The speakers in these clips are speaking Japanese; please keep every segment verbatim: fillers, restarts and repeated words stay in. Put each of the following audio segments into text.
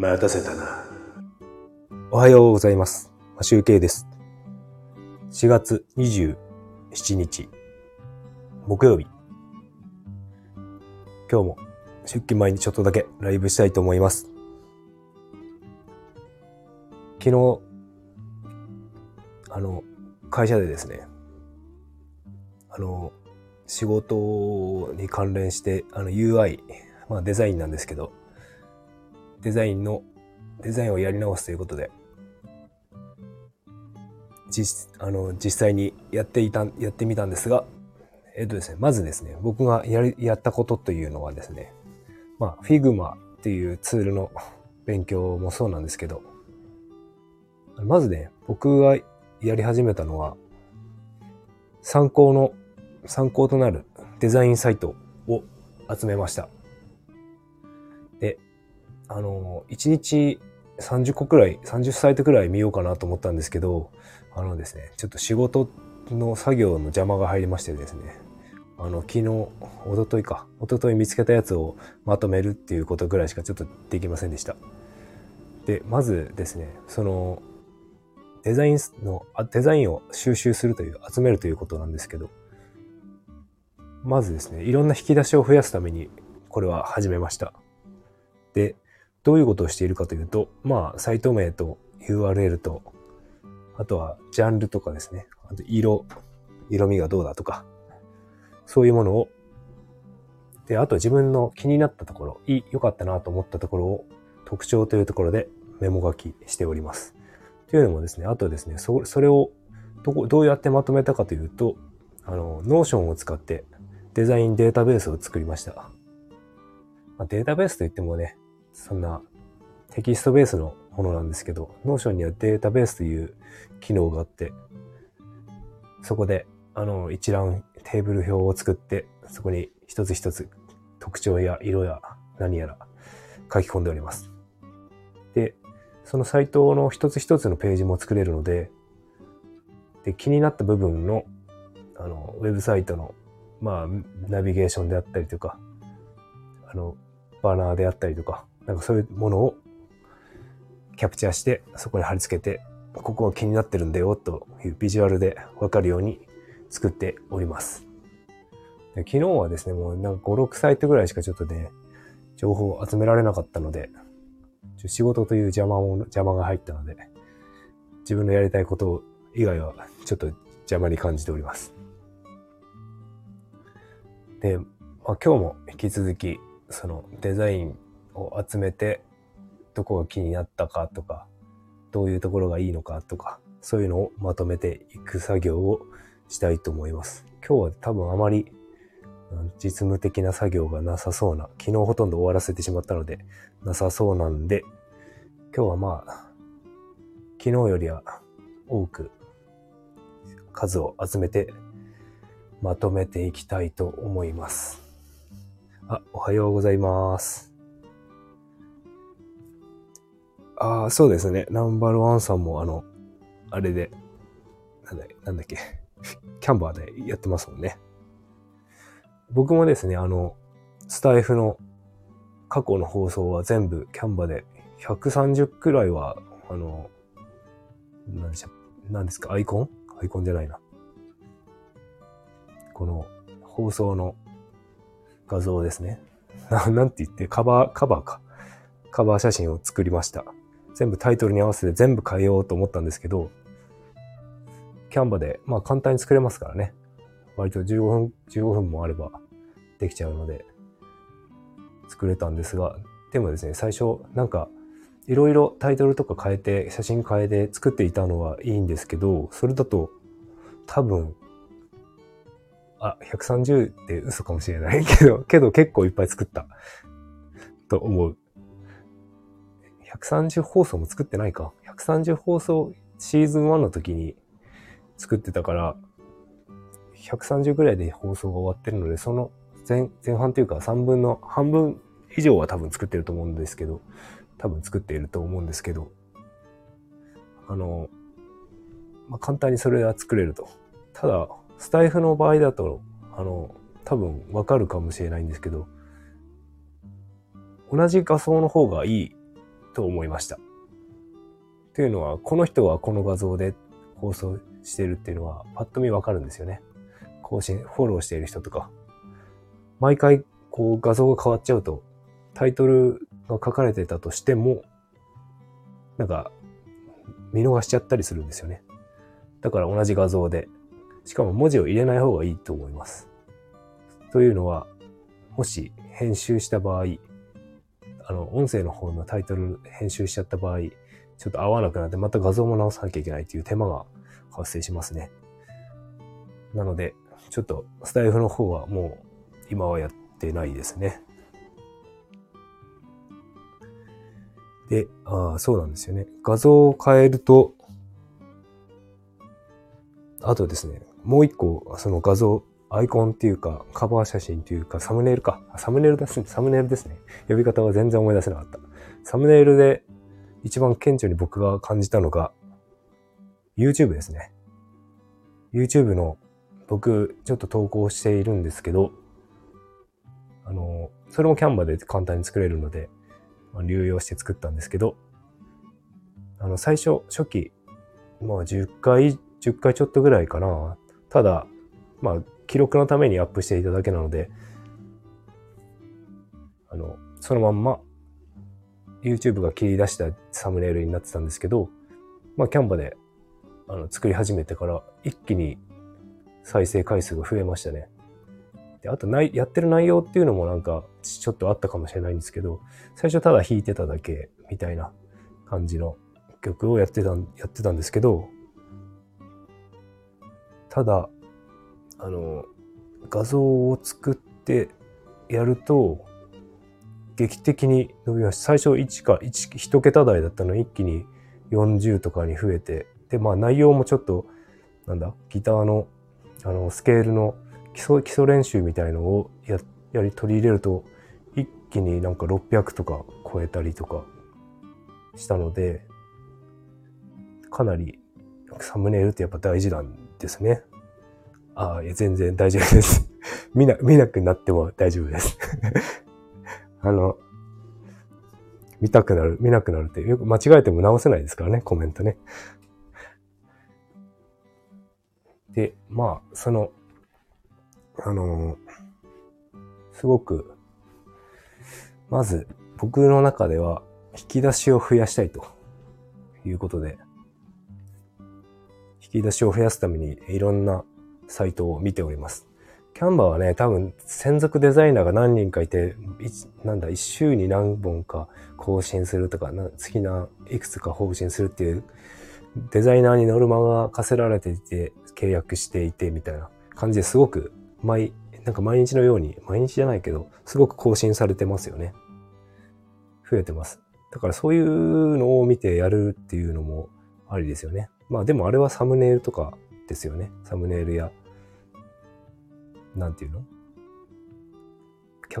待たせたな。おはようございます。集計です。しがつにじゅうしちにち、木曜日。今日も出勤前にちょっとだけライブしたいと思います。昨日、あの、会社でですね、あの、仕事に関連して、あの ユーアイ、まあデザインなんですけど、デザインの、デザインをやり直すということで、実、あの、実際にやっていた、やってみたんですが、えっとですね、まずですね、僕がやり、やったことというのはですね、まあ、Figma っていうツールの勉強もそうなんですけど、まずね、僕がやり始めたのは、参考の、参考となるデザインサイトを集めました。で、あの、いちにちさんじゅっこくらい、さんじゅっサイトくらい見ようかなと思ったんですけど、あのですね、ちょっと仕事の作業の邪魔が入りましてですね、あの、昨日、一昨日か、一昨日見つけたやつをまとめるっていうことくらいしかちょっとできませんでした。で、まずですね、その、デザインの、デザインを収集するという、集めるということなんですけど、まずですね、いろんな引き出しを増やすために、これは始めました。で、どういうことをしているかというと、まあ、サイト名と ユーアールエル と、あとはジャンルとかですね、あと色、色味がどうだとか、そういうものを、で、あと自分の気になったところ、いい、良かったなと思ったところを、特徴というところでメモ書きしております。というのもですね、あとですね、そ、それをどこ、どうやってまとめたかというと、あの、Notion を使ってデザインデータベースを作りました。まあ、データベースといってもね、そんなテキストベースのものなんですけど、Notion にはデータベースという機能があって、そこであの一覧テーブル表を作って、そこに一つ一つ特徴や色や何やら書き込んでおります。で、そのサイトの一つ一つのページも作れるので、で気になった部分の、あのウェブサイトの、まあ、ナビゲーションであったりとか、あのバナーであったりとか、なんかそういうものをキャプチャーして、そこに貼り付けて、ここが気になってるんだよというビジュアルでわかるように作っております。で昨日はですね、もうなんかご、ろくサイトぐらいしかちょっとね、情報を集められなかったので、ちょ仕事という邪魔も、邪魔が入ったので、自分のやりたいこと以外はちょっと邪魔に感じております。で、まあ、今日も引き続き、そのデザインを集めて、どこが気になったかとか、どういうところがいいのかとか、そういうのをまとめていく作業をしたいと思います。今日は多分あまり実務的な作業がなさそうな、昨日ほとんど終わらせてしまったので、なさそうなんで、今日はまあ、昨日よりは多く数を集めてまとめていきたいと思います。あ、おはようございます。ああ、そうですね。ナンバーワンさんもあの、あれで、なんだ、なんだっけ、キャンバーでやってますもんね。僕もですね、あの、スタイフの過去の放送は全部キャンバーでひゃくさんじゅうくらいは、あの、何でした、何ですか、アイコン？アイコンじゃないな。この放送の画像ですね。な、なんて言って、カバー、カバーか。カバー写真を作りました。全部タイトルに合わせて全部変えようと思ったんですけど、キャンバで、まあ簡単に作れますからね。割とじゅうごふん、じゅうごふんもあればできちゃうので、作れたんですが、でもですね、最初なんか、いろいろタイトルとか変えて、写真変えて作っていたのはいいんですけど、それだと多分、あ、ひゃくさんじゅうって嘘かもしれないけど、けど結構いっぱい作ったと思う。ひゃくさんじゅうほうそうも作ってないか。ひゃくさんじゅうほうそうシーズンワンの時に作ってたから、ひゃくさんじゅうぐらいで放送が終わってるので、その前、前半というかさんぶんの半分以上は多分作ってると思うんですけど、多分作っていると思うんですけど、あの、まあ、簡単にそれは作れると。ただ、スタイフの場合だと、あの、多分わかるかもしれないんですけど、同じ画像の方がいいと思いました。というのは、この人はこの画像で放送してるっていうのはパッと見わかるんですよね。更新、フォローしている人とか。毎回こう画像が変わっちゃうと、タイトルが書かれてたとしても、なんか見逃しちゃったりするんですよね。だから同じ画像で、しかも文字を入れない方がいいと思います。というのは、もし編集した場合、あの、音声の方のタイトル編集しちゃった場合、ちょっと合わなくなって、また画像も直さなきゃいけないという手間が発生しますね。なので、ちょっとスタイフの方はもう今はやってないですね。で、ああ、そうなんですよね。画像を変えると、あとですね、もう一個、その画像、アイコンっていうか、カバー写真っていうか、サムネイルか。サムネイルですね。サムネイルですね。呼び方は全然思い出せなかった。サムネイルで一番顕著に僕が感じたのが、YouTube ですね。YouTube の、僕、ちょっと投稿しているんですけど、あの、それも Canva で簡単に作れるので、流用して作ったんですけど、あの、最初、初期、まあじゅっかい、じゅっかいちょっとぐらいかな。ただ、まあ、記録のためにアップしていただけなので、あの、そのまんま、YouTube が切り出したサムネイルになってたんですけど、まあ、Canva で、あの、作り始めてから、一気に再生回数が増えましたね。で、あと、ない、やってる内容っていうのもなんか、ちょっとあったかもしれないんですけど、最初ただ弾いてただけ、みたいな感じの曲をやってた、やってたんですけど、ただ、あの、画像を作ってやると、劇的に伸びました。最初いちか、いち、いちけただいだったのに一気によんじゅうとかに増えて、で、まあ内容もちょっと、なんだ、ギターの、あの、スケールの基礎、基礎練習みたいのをや、やり、取り入れると、一気になんかろっぴゃくとか超えたりとかしたので、かなりサムネイルってやっぱ大事なんですね。ああ、いや、全然大丈夫です。見な、見なくなっても大丈夫です。あの、見たくなる、見なくなるって、よく間違えても直せないですからね、コメントね。で、まあ、その、あの、すごく、まず、僕の中では、引き出しを増やしたいということで、引き出しを増やすために、いろんな、サイトを見ております。キャンバーはね、多分専属デザイナーが何人かいて、なんだ、一週に何本か更新するとか、好きないくつか更新するっていう、デザイナーにノルマが課せられていて、契約していてみたいな感じですごく、毎、なんか毎日のように、毎日じゃないけど、すごく更新されてますよね。増えてます。だからそういうのを見てやるっていうのもありですよね。まあでもあれはサムネイルとか、ですよね。サムネイルや、なんていうの？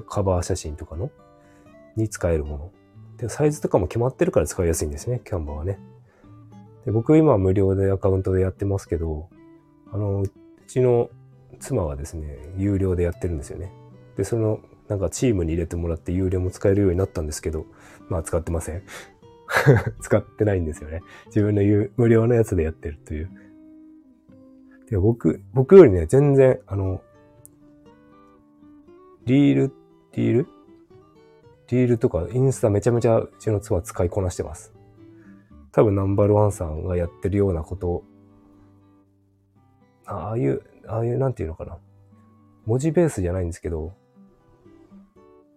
カバー写真とかのに使えるもの。で、サイズとかも決まってるから使いやすいんですね、キャンバーはね。で、僕今は無料でアカウントでやってますけど、あの、うちの妻はですね、有料でやってるんですよね。で、その、なんかチームに入れてもらって有料も使えるようになったんですけど、まあ使ってません。使ってないんですよね。自分の無料のやつでやってるという。で、僕、僕よりね、全然、あの、リール、リールリールとか、インスタめちゃめちゃうちの妻使いこなしてます。多分ナンバーワンさんがやってるようなことを、ああいう、ああいう、なんていうのかな。文字ベースじゃないんですけど、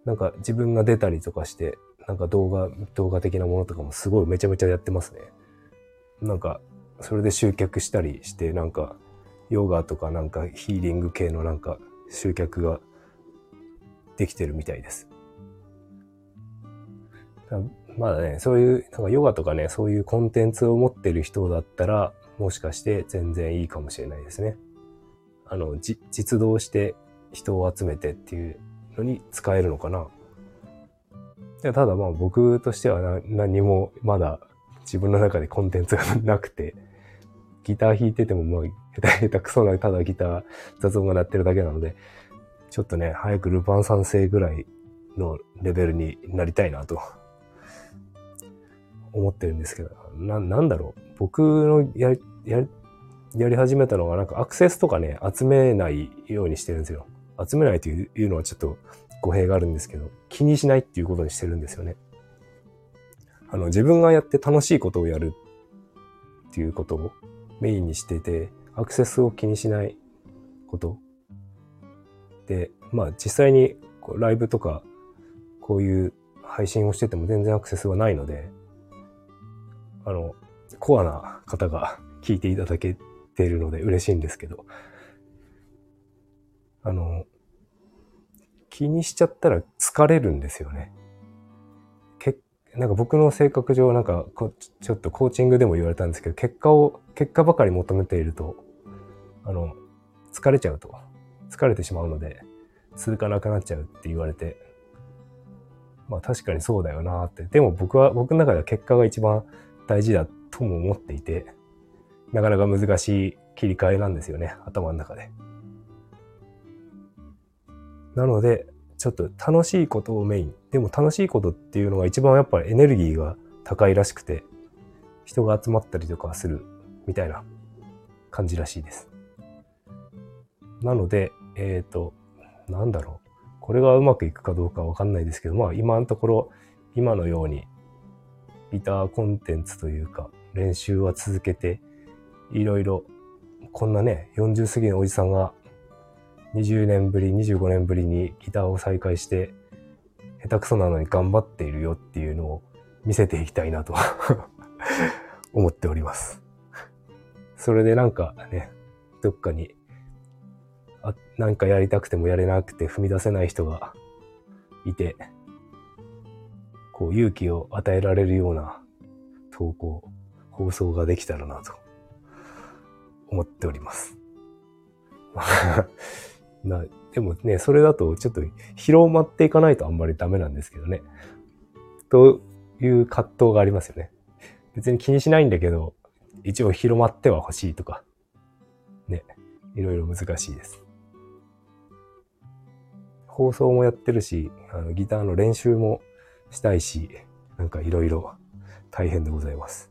なんか自分が出たりとかして、なんか動画、動画的なものとかもすごいめちゃめちゃやってますね。なんか、それで集客したりして、なんか、ヨガとかなんかヒーリング系のなんか集客ができてるみたいです。まだね、そういう、なんかヨガとかね、そういうコンテンツを持ってる人だったら、もしかして全然いいかもしれないですね。あの、じ、実動して人を集めてっていうのに使えるのかな。ただまあ僕としては何もまだ自分の中でコンテンツがなくて、ギター弾いててももう下手くそなただギター雑音が鳴ってるだけなので、ちょっとね、早くルパン三世ぐらいのレベルになりたいなと思ってるんですけど、な、なんだろう。僕のやり、やり、やり始めたのがなんかアクセスとかね、集めないようにしてるんですよ。集めないというのはちょっと語弊があるんですけど、気にしないっていうことにしてるんですよね。あの、自分がやって楽しいことをやるっていうことをメインにしてて、アクセスを気にしないこと。で、まあ実際にこうライブとかこういう配信をしてても全然アクセスはないので、あの、コアな方が聞いていただけているので嬉しいんですけど、あの、気にしちゃったら疲れるんですよね。けなんか僕の性格上、なんかこちょっとコーチングでも言われたんですけど、結果を、結果ばかり求めていると、あの、疲れちゃうと、疲れてしまうので、続かなくなっちゃうって言われて、まあ確かにそうだよなーって。でも僕は、僕の中では結果が一番大事だとも思っていて、なかなか難しい切り替えなんですよね、頭の中で。なので、ちょっと楽しいことをメイン。でも楽しいことっていうのが一番やっぱりエネルギーが高いらしくて、人が集まったりとかするみたいな感じらしいです。なので、えっと、なんだろう。これがうまくいくかどうかわかんないですけど、まあ今のところ、今のように、ギターコンテンツというか、練習は続けて、いろいろ、こんなね、よんじゅう過ぎのおじさんが、にじゅうねんぶり、にじゅうごねんぶりにギターを再開して、下手くそなのに頑張っているよっていうのを見せていきたいなと、思っております。それでなんかね、どっかに、あ、なんかやりたくてもやれなくて踏み出せない人がいて、こう勇気を与えられるような投稿、放送ができたらなと思っております。なでもね、それだとちょっと広まっていかないとあんまりダメなんですけどね。という葛藤がありますよね。別に気にしないんだけど、一応広まっては欲しいとか、ね、いろいろ難しいです。放送もやってるし、あのギターの練習もしたいし、なんかいろいろ大変でございます。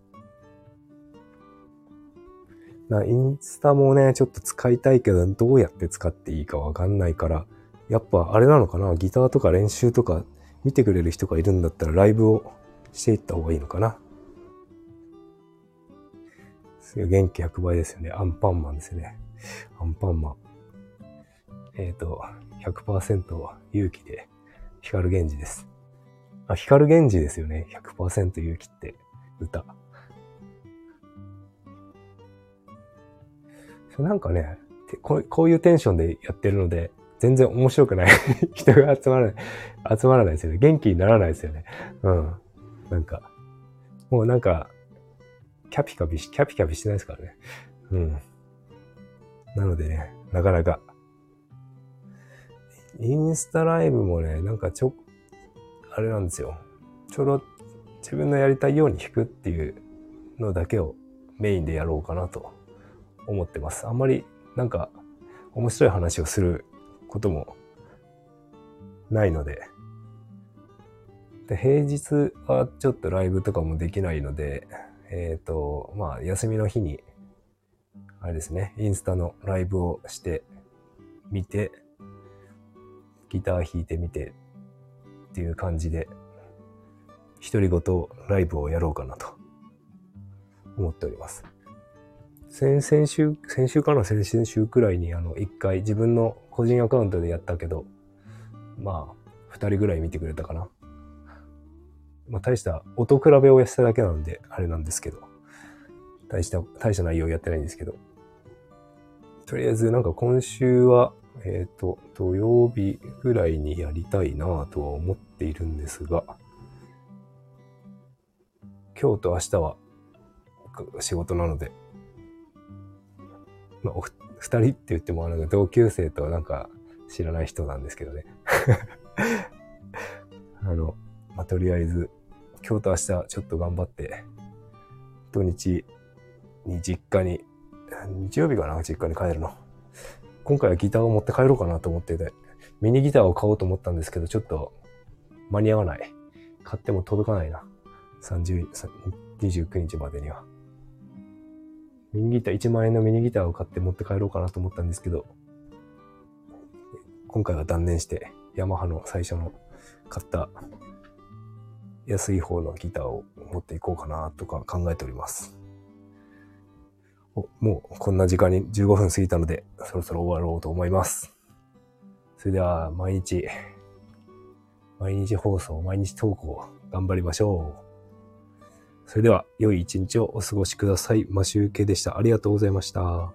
なインスタもね、ちょっと使いたいけど、どうやって使っていいかわかんないから、やっぱあれなのかな、ギターとか練習とか見てくれる人がいるんだったらライブをしていった方がいいのかな。すごい元気ひゃくばいですよね。アンパンマンですよね。アンパンマン。えっと、ひゃくパーセント は勇気で、光源氏です。あ、光源氏ですよね。ひゃくパーセント 勇気って歌。なんかね、こういうテンションでやってるので、全然面白くない。人が集まらない、集まらないですよね。元気にならないですよね。うん。なんか、もうなんか、キャピキャピし、キャピキャピしてないですからね。うん。なのでね、なかなか。インスタライブもね、なんかちょ、あれなんですよ。ちょうど自分のやりたいように弾くっていうのだけをメインでやろうかなと思ってます。あんまりなんか面白い話をすることもないので。で、平日はちょっとライブとかもできないので、えっと、まあ休みの日に、あれですね、インスタのライブをしてみて、ギター弾いてみてっていう感じで、独り言ライブをやろうかなと思っております。先々週、先週かな先々週くらいにあの一回自分の個人アカウントでやったけど、まあ二人ぐらい見てくれたかな。まあ大した音比べをしただけなんであれなんですけど、大した大した内容やってないんですけど、とりあえずなんか今週はえっと土曜日ぐらいにやりたいなぁとは思っているんですが、今日と明日は仕事なので。まあ、お二人って言っても、なんか同級生となんか知らない人なんですけどね。あの、まあ、とりあえず、今日と明日ちょっと頑張って、土日に実家に、日曜日かな実家に帰るの。今回はギターを持って帰ろうかなと思ってて、ミニギターを買おうと思ったんですけど、ちょっと間に合わない。買っても届かないな。さんじゅう、にじゅうくにちまでには。ミニギター、いちまんえんのミニギターを買って持って帰ろうかなと思ったんですけど、今回は断念して、ヤマハの最初の買った安い方のギターを持っていこうかなとか考えております。お、もうこんな時間にじゅうごふん過ぎたので、そろそろ終わろうと思います。それでは、毎日、毎日放送、毎日投稿、頑張りましょう。それでは、良い一日をお過ごしください。マシュウケでした。ありがとうございました。